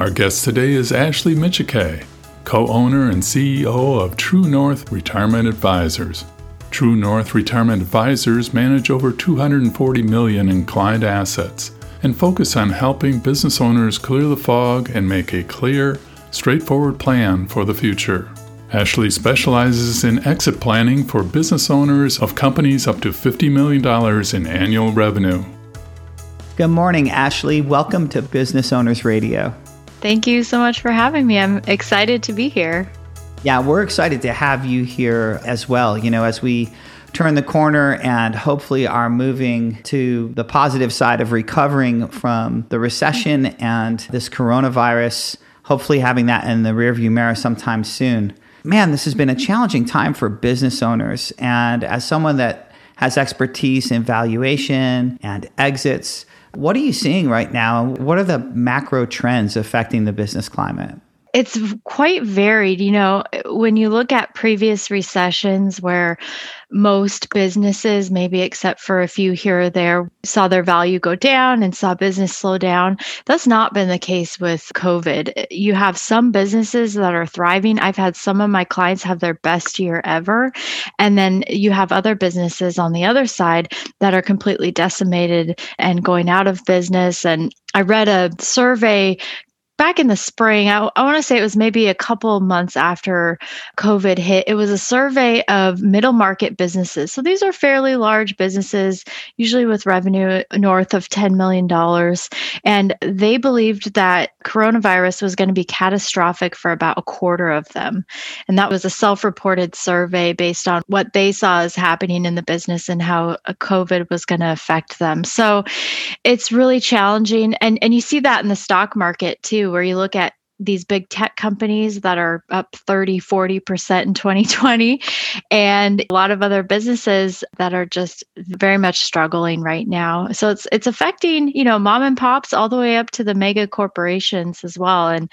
Our guest today is Ashley Michike, co-owner and CEO of True North Retirement Advisors. True North Retirement Advisors manage over $240 million in client assets and focus on helping business owners clear the fog and make a clear, straightforward plan for the future. Ashley specializes in exit planning for business owners of companies up to $50 million in annual revenue. Good morning, Ashley. Welcome to Business Owners Radio. Thank you so much for having me. I'm excited to be here. Yeah, we're excited to have you here as well. You know, as we turn the corner and hopefully are moving to the positive side of recovering from the recession and this coronavirus, hopefully having that in the rearview mirror sometime soon. Man, this has been a challenging time for business owners. And as someone that has expertise in valuation and exits, what are you seeing right now? What are the macro trends affecting the business climate? It's quite varied. You know, when you look at previous recessions where most businesses, maybe except for a few here or there, saw their value go down and saw business slow down, that's not been the case with COVID. You have some businesses that are thriving. I've had some of my clients have their best year ever. And then you have other businesses on the other side that are completely decimated and going out of business. And I read a survey back in the spring, I want to say it was maybe a couple months after COVID hit. It was a survey of middle market businesses. So these are fairly large businesses, usually with revenue north of $10 million. And they believed that coronavirus was going to be catastrophic for about a quarter of them. And that was a self-reported survey based on what they saw as happening in the business and how COVID was going to affect them. So it's really challenging. And you see that in the stock market too, where you look at these big tech companies that are up 30-40% in 2020 and a lot of other businesses that are just very much struggling right now. So it's affecting, you know, mom and pops all the way up to the mega corporations as well. And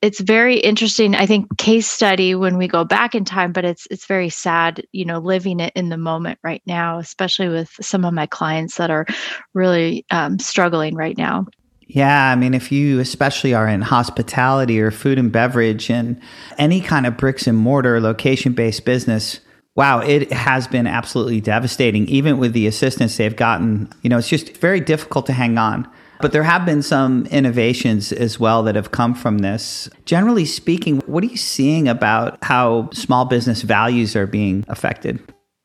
it's very interesting, I think, case study when we go back in time, but it's very sad, you know, living it in the moment right now, especially with some of my clients that are really struggling right now. Yeah, I mean, if you especially are in hospitality or food and beverage and any kind of bricks and mortar location-based business, wow, it has been absolutely devastating, even with the assistance they've gotten. You know, it's just very difficult to hang on. But there have been some innovations as well that have come from this. Generally speaking, what are you seeing about how small business values are being affected?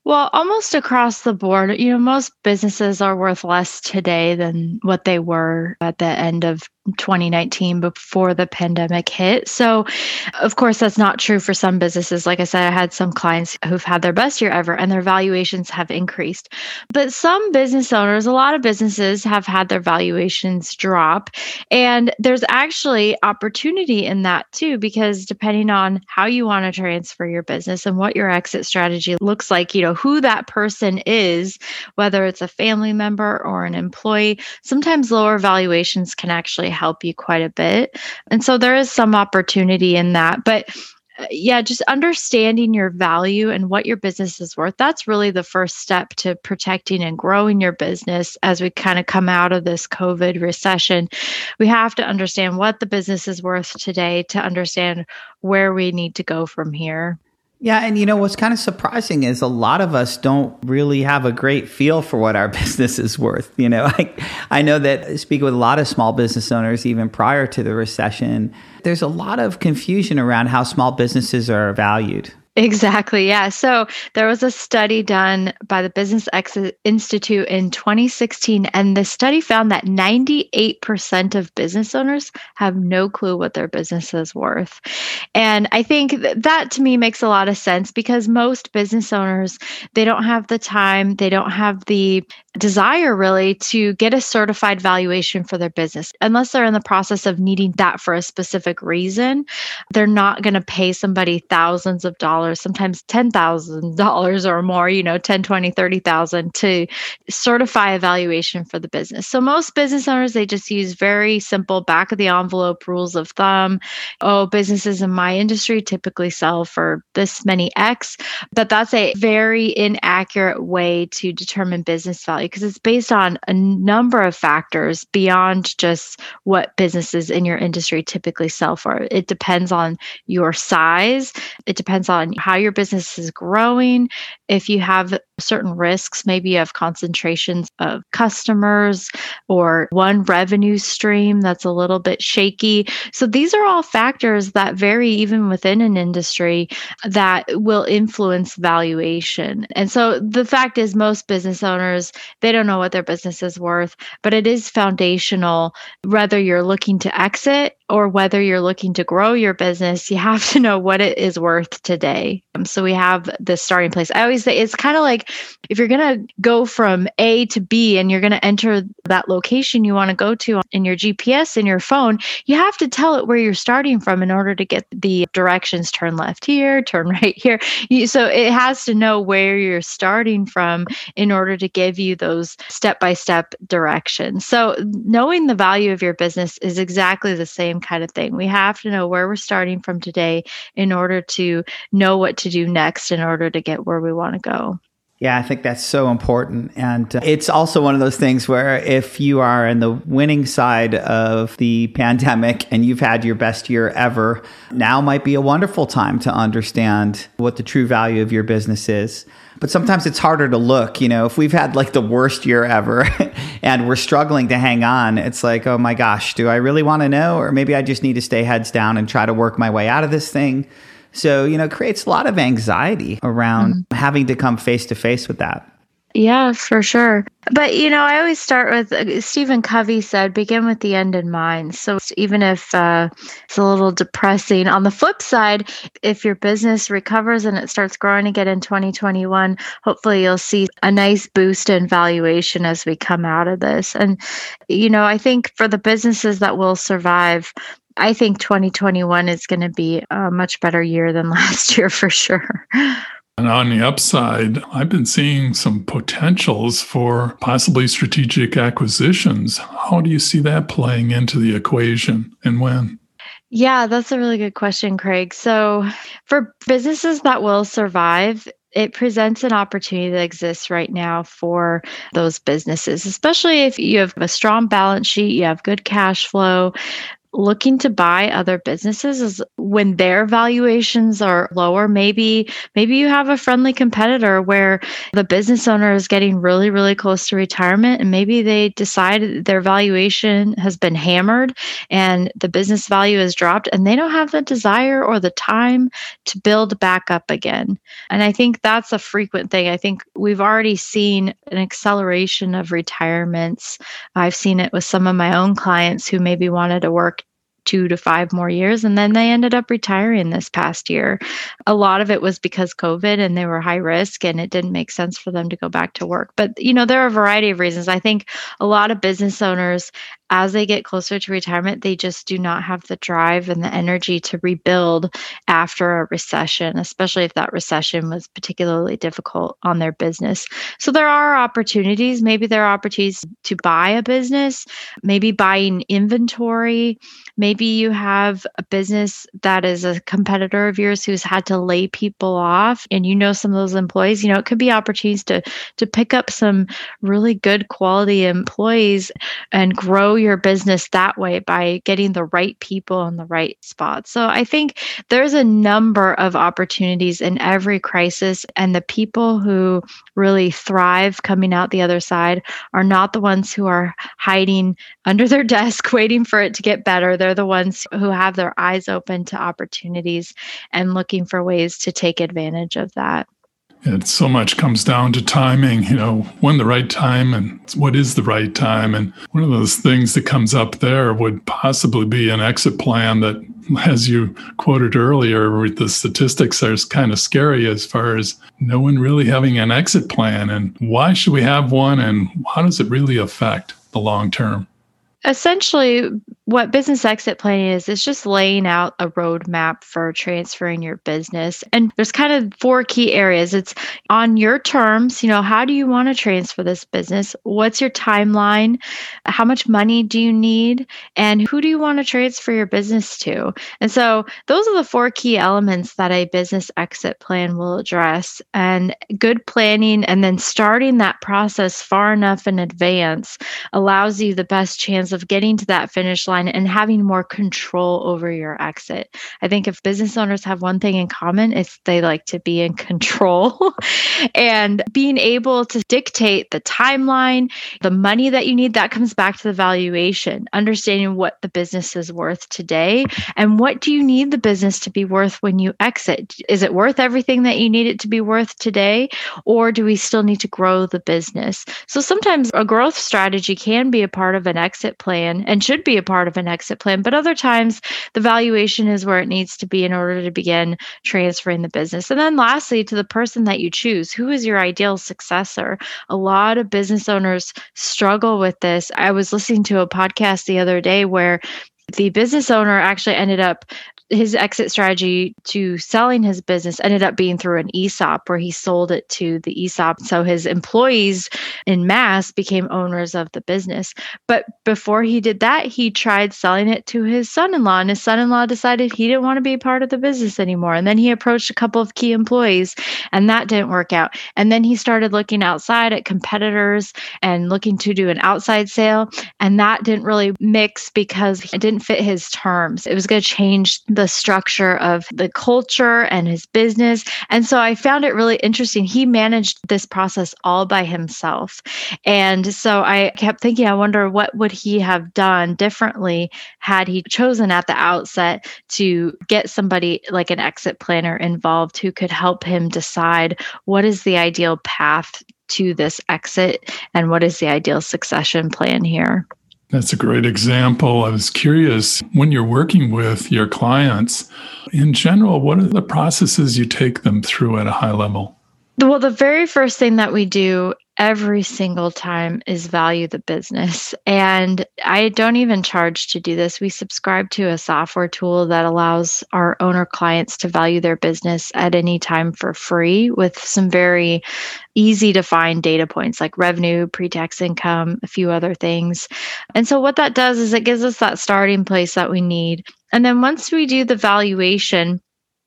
Well, almost across the board, you know, most businesses are worth less today than what they were at the end of 2019 before the pandemic hit. So, of course, that's not true for some businesses. Like I said, I had some clients who've had their best year ever and their valuations have increased. But some business owners, a lot of businesses have had their valuations drop. And there's actually opportunity in that too, because depending on how you want to transfer your business and what your exit strategy looks like, you know, who that person is, whether it's a family member or an employee, sometimes lower valuations can actually help you quite a bit. And so there is some opportunity in that. But yeah, just understanding your value and what your business is worth, that's really the first step to protecting and growing your business as we kind of come out of this COVID recession. We have to understand what the business is worth today to understand where we need to go from here. Yeah. And you know, what's kind of surprising is a lot of us don't really have a great feel for what our business is worth. You know, I know that speaking with a lot of small business owners, even prior to the recession, there's a lot of confusion around how small businesses are valued. Exactly. Yeah. So there was a study done by the Business Exit Institute in 2016, and the study found that 98% of business owners have no clue what their business is worth. And I think that to me makes a lot of sense because most business owners, they don't have the time, they don't have the desire really to get a certified valuation for their business. Unless they're in the process of needing that for a specific reason, they're not going to pay somebody thousands of dollars, sometimes $10,000 or more, $10,000, $20,000, $30,000 to certify a valuation for the business. So most business owners, they just use very simple back of the envelope rules of thumb. Oh, businesses in my industry typically sell for this many X, but that's a very inaccurate way to determine business value because it's based on a number of factors beyond just what businesses in your industry typically sell for. It depends on your size. It depends on how your business is growing. If you have certain risks, maybe you have concentrations of customers or one revenue stream that's a little bit shaky. So these are all factors that vary even within an industry that will influence valuation. And so the fact is most business owners, they don't know what their business is worth, but it is foundational. Whether you're looking to exit or whether you're looking to grow your business, you have to know what it is worth today. So we have the starting place. I always say it's kind of like if you're going to go from A to B and you're going to enter that location you want to go to in your GPS in your phone, you have to tell it where you're starting from in order to get the directions, turn left here, turn right here. So it has to know where you're starting from in order to give you those step-by-step directions. So knowing the value of your business is exactly the same kind of thing. We have to know where we're starting from today in order to know what to do next in order to get where we want to go. Yeah, I think that's so important. And it's also one of those things where if you are in the winning side of the pandemic and you've had your best year ever, now might be a wonderful time to understand what the true value of your business is. But sometimes it's harder to look, if we've had like the worst year ever and we're struggling to hang on, it's like, oh my gosh, do I really want to know? Or maybe I just need to stay heads down and try to work my way out of this thing. So, it creates a lot of anxiety around having to come face to face with that. Yeah, for sure. But, I always start with Stephen Covey said, begin with the end in mind. So even if it's a little depressing, on the flip side, if your business recovers and it starts growing again in 2021, hopefully you'll see a nice boost in valuation as we come out of this. And, I think for the businesses that will survive, I think 2021 is going to be a much better year than last year for sure. And on the upside, I've been seeing some potentials for possibly strategic acquisitions. How do you see that playing into the equation and when? Yeah, that's a really good question, Craig. So for businesses that will survive, it presents an opportunity that exists right now for those businesses, especially if you have a strong balance sheet, you have good cash flow. Looking to buy other businesses is when their valuations are lower. Maybe you have a friendly competitor where the business owner is getting really, really close to retirement, and maybe they decide their valuation has been hammered and the business value has dropped, and they don't have the desire or the time to build back up again. And I think that's a frequent thing. I think we've already seen an acceleration of retirements. I've seen it with some of my own clients who maybe wanted to work 2 to 5 more years. And then they ended up retiring this past year. A lot of it was because COVID and they were high risk and it didn't make sense for them to go back to work. But, there are a variety of reasons. I think a lot of business owners, as they get closer to retirement, they just do not have the drive and the energy to rebuild after a recession, especially if that recession was particularly difficult on their business. So there are opportunities. Maybe there are opportunities to buy a business, maybe buying inventory. Maybe you have a business that is a competitor of yours who's had to lay people off and some of those employees, it could be opportunities to pick up some really good quality employees and grow your business that way by getting the right people in the right spot. So I think there's a number of opportunities in every crisis, and the people who really thrive coming out the other side are not the ones who are hiding under their desk waiting for it to get better. They're the ones who have their eyes open to opportunities and looking for ways to take advantage of that. And so much comes down to timing, when the right time and what is the right time. And one of those things that comes up there would possibly be an exit plan that, as you quoted earlier, with the statistics are kind of scary as far as no one really having an exit plan. And why should we have one? And how does it really affect the long term? Essentially, what business exit planning is, it's just laying out a roadmap for transferring your business. And there's kind of four key areas. It's on your terms, how do you want to transfer this business? What's your timeline? How much money do you need? And who do you want to transfer your business to? And so those are the four key elements that a business exit plan will address. And good planning and then starting that process far enough in advance allows you the best chance of getting to that finish line and having more control over your exit. I think if business owners have one thing in common, it's they like to be in control and being able to dictate the timeline, the money that you need, that comes back to the valuation, understanding what the business is worth today and what do you need the business to be worth when you exit? Is it worth everything that you need it to be worth today, or do we still need to grow the business? So sometimes a growth strategy can be a part of an exit plan and should be a part of an exit plan, but other times the valuation is where it needs to be in order to begin transferring the business. And then lastly, to the person that you choose, who is your ideal successor? A lot of business owners struggle with this. I was listening to a podcast the other day where the business owner actually ended up, his exit strategy to selling his business ended up being through an ESOP where he sold it to the ESOP. So his employees in mass became owners of the business. But before he did that, he tried selling it to his son-in-law, and his son-in-law decided he didn't want to be part of the business anymore. And then he approached a couple of key employees and that didn't work out. And then he started looking outside at competitors and looking to do an outside sale. And that didn't really mix because it didn't fit his terms. It was going to change the structure of the culture and his business. And so I found it really interesting. He managed this process all by himself. And so I kept thinking, I wonder what would he have done differently had he chosen at the outset to get somebody like an exit planner involved who could help him decide what is the ideal path to this exit and what is the ideal succession plan here. That's a great example. I was curious, when you're working with your clients, in general, what are the processes you take them through at a high level? Well, the very first thing that we do every single time is value the business. And I don't even charge to do this. We subscribe to a software tool that allows our owner clients to value their business at any time for free with some very easy to find data points like revenue, pre-tax income, a few other things. And so what that does is it gives us that starting place that we need. And then once we do the valuation,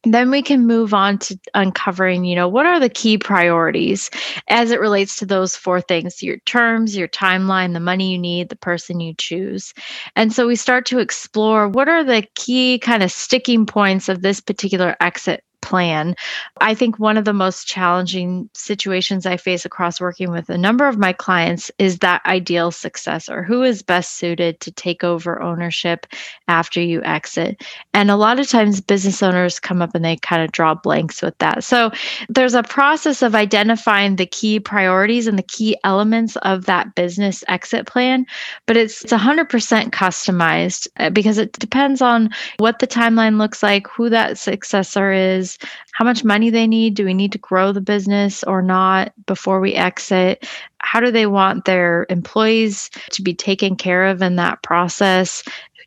then we can move on to uncovering, what are the key priorities as it relates to those four things, your terms, your timeline, the money you need, the person you choose. And so we start to explore what are the key kind of sticking points of this particular exit plan. I think one of the most challenging situations I face across working with a number of my clients is that ideal successor. Who is best suited to take over ownership after you exit? And a lot of times business owners come up and they kind of draw blanks with that. So there's a process of identifying the key priorities and the key elements of that business exit plan, but it's 100% customized because it depends on what the timeline looks like, who that successor is, how much money they need. Do we need to grow the business or not before we exit? How do they want their employees to be taken care of in that process?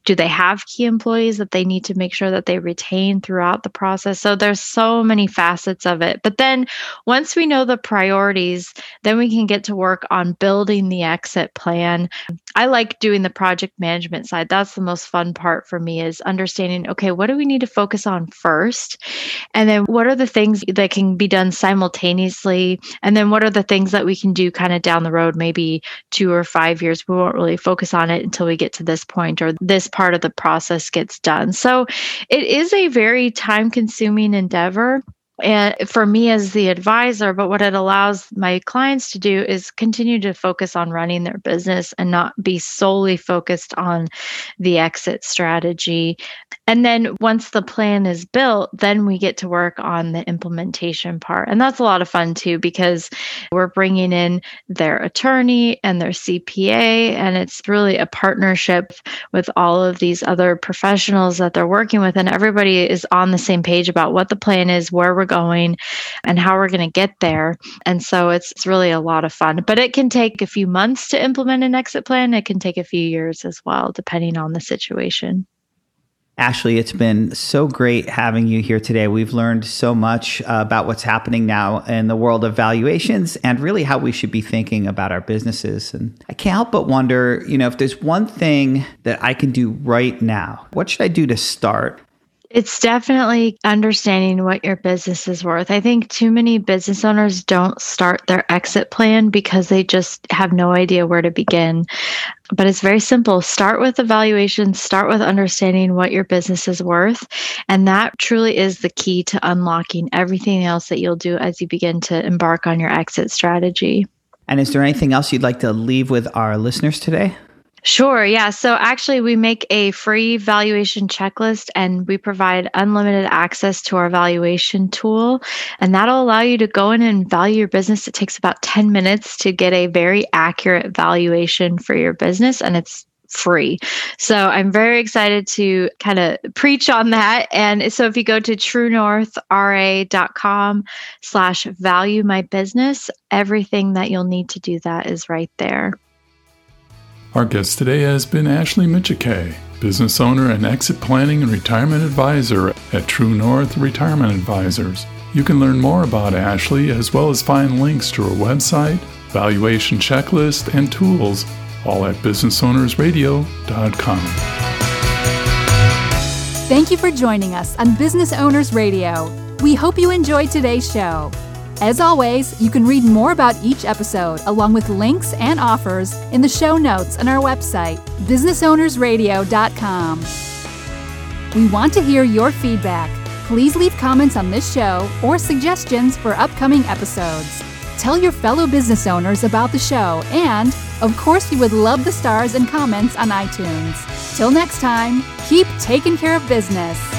Do they have key employees that they need to make sure that they retain throughout the process? So there's so many facets of it. But then once we know the priorities, then we can get to work on building the exit plan. I like doing the project management side. That's the most fun part for me, is understanding, okay, what do we need to focus on first? And then what are the things that can be done simultaneously? And then what are the things that we can do kind of down the road, maybe 2 or 5 years? We won't really focus on it until we get to this point or this part of the process gets done. So it is a very time-consuming endeavor. And for me as the advisor, but what it allows my clients to do is continue to focus on running their business and not be solely focused on the exit strategy. And then once the plan is built, then we get to work on the implementation part. And that's a lot of fun too, because we're bringing in their attorney and their CPA, and it's really a partnership with all of these other professionals that they're working with. And everybody is on the same page about what the plan is, where we're going, and how we're going to get there. And so it's really a lot of fun, but it can take a few months to implement an exit plan. It can take a few years as well, depending on the situation. Ashley, it's been so great having you here today. We've learned so much about what's happening now in the world of valuations and really how we should be thinking about our businesses. And I can't help but wonder, if there's one thing that I can do right now, what should I do to start? It's definitely understanding what your business is worth. I think too many business owners don't start their exit plan because they just have no idea where to begin. But it's very simple. Start with evaluation, start with understanding what your business is worth. And that truly is the key to unlocking everything else that you'll do as you begin to embark on your exit strategy. And is there anything else you'd like to leave with our listeners today? Sure. Yeah. So actually, we make a free valuation checklist and we provide unlimited access to our valuation tool. And that'll allow you to go in and value your business. It takes about 10 minutes to get a very accurate valuation for your business. And it's free. So I'm very excited to kind of preach on that. And so if you go to truenorthra.com/valuemybusiness, everything that you'll need to do that is right there. Our guest today has been Ashley Michike, business owner and exit planning and retirement advisor at True North Retirement Advisors. You can learn more about Ashley as well as find links to her website, valuation checklist, and tools, all at businessownersradio.com. Thank you for joining us on Business Owners Radio. We hope you enjoyed today's show. As always, you can read more about each episode along with links and offers in the show notes on our website, businessownersradio.com. We want to hear your feedback. Please leave comments on this show or suggestions for upcoming episodes. Tell your fellow business owners about the show, and of course, you would love the stars and comments on iTunes. Till next time, keep taking care of business.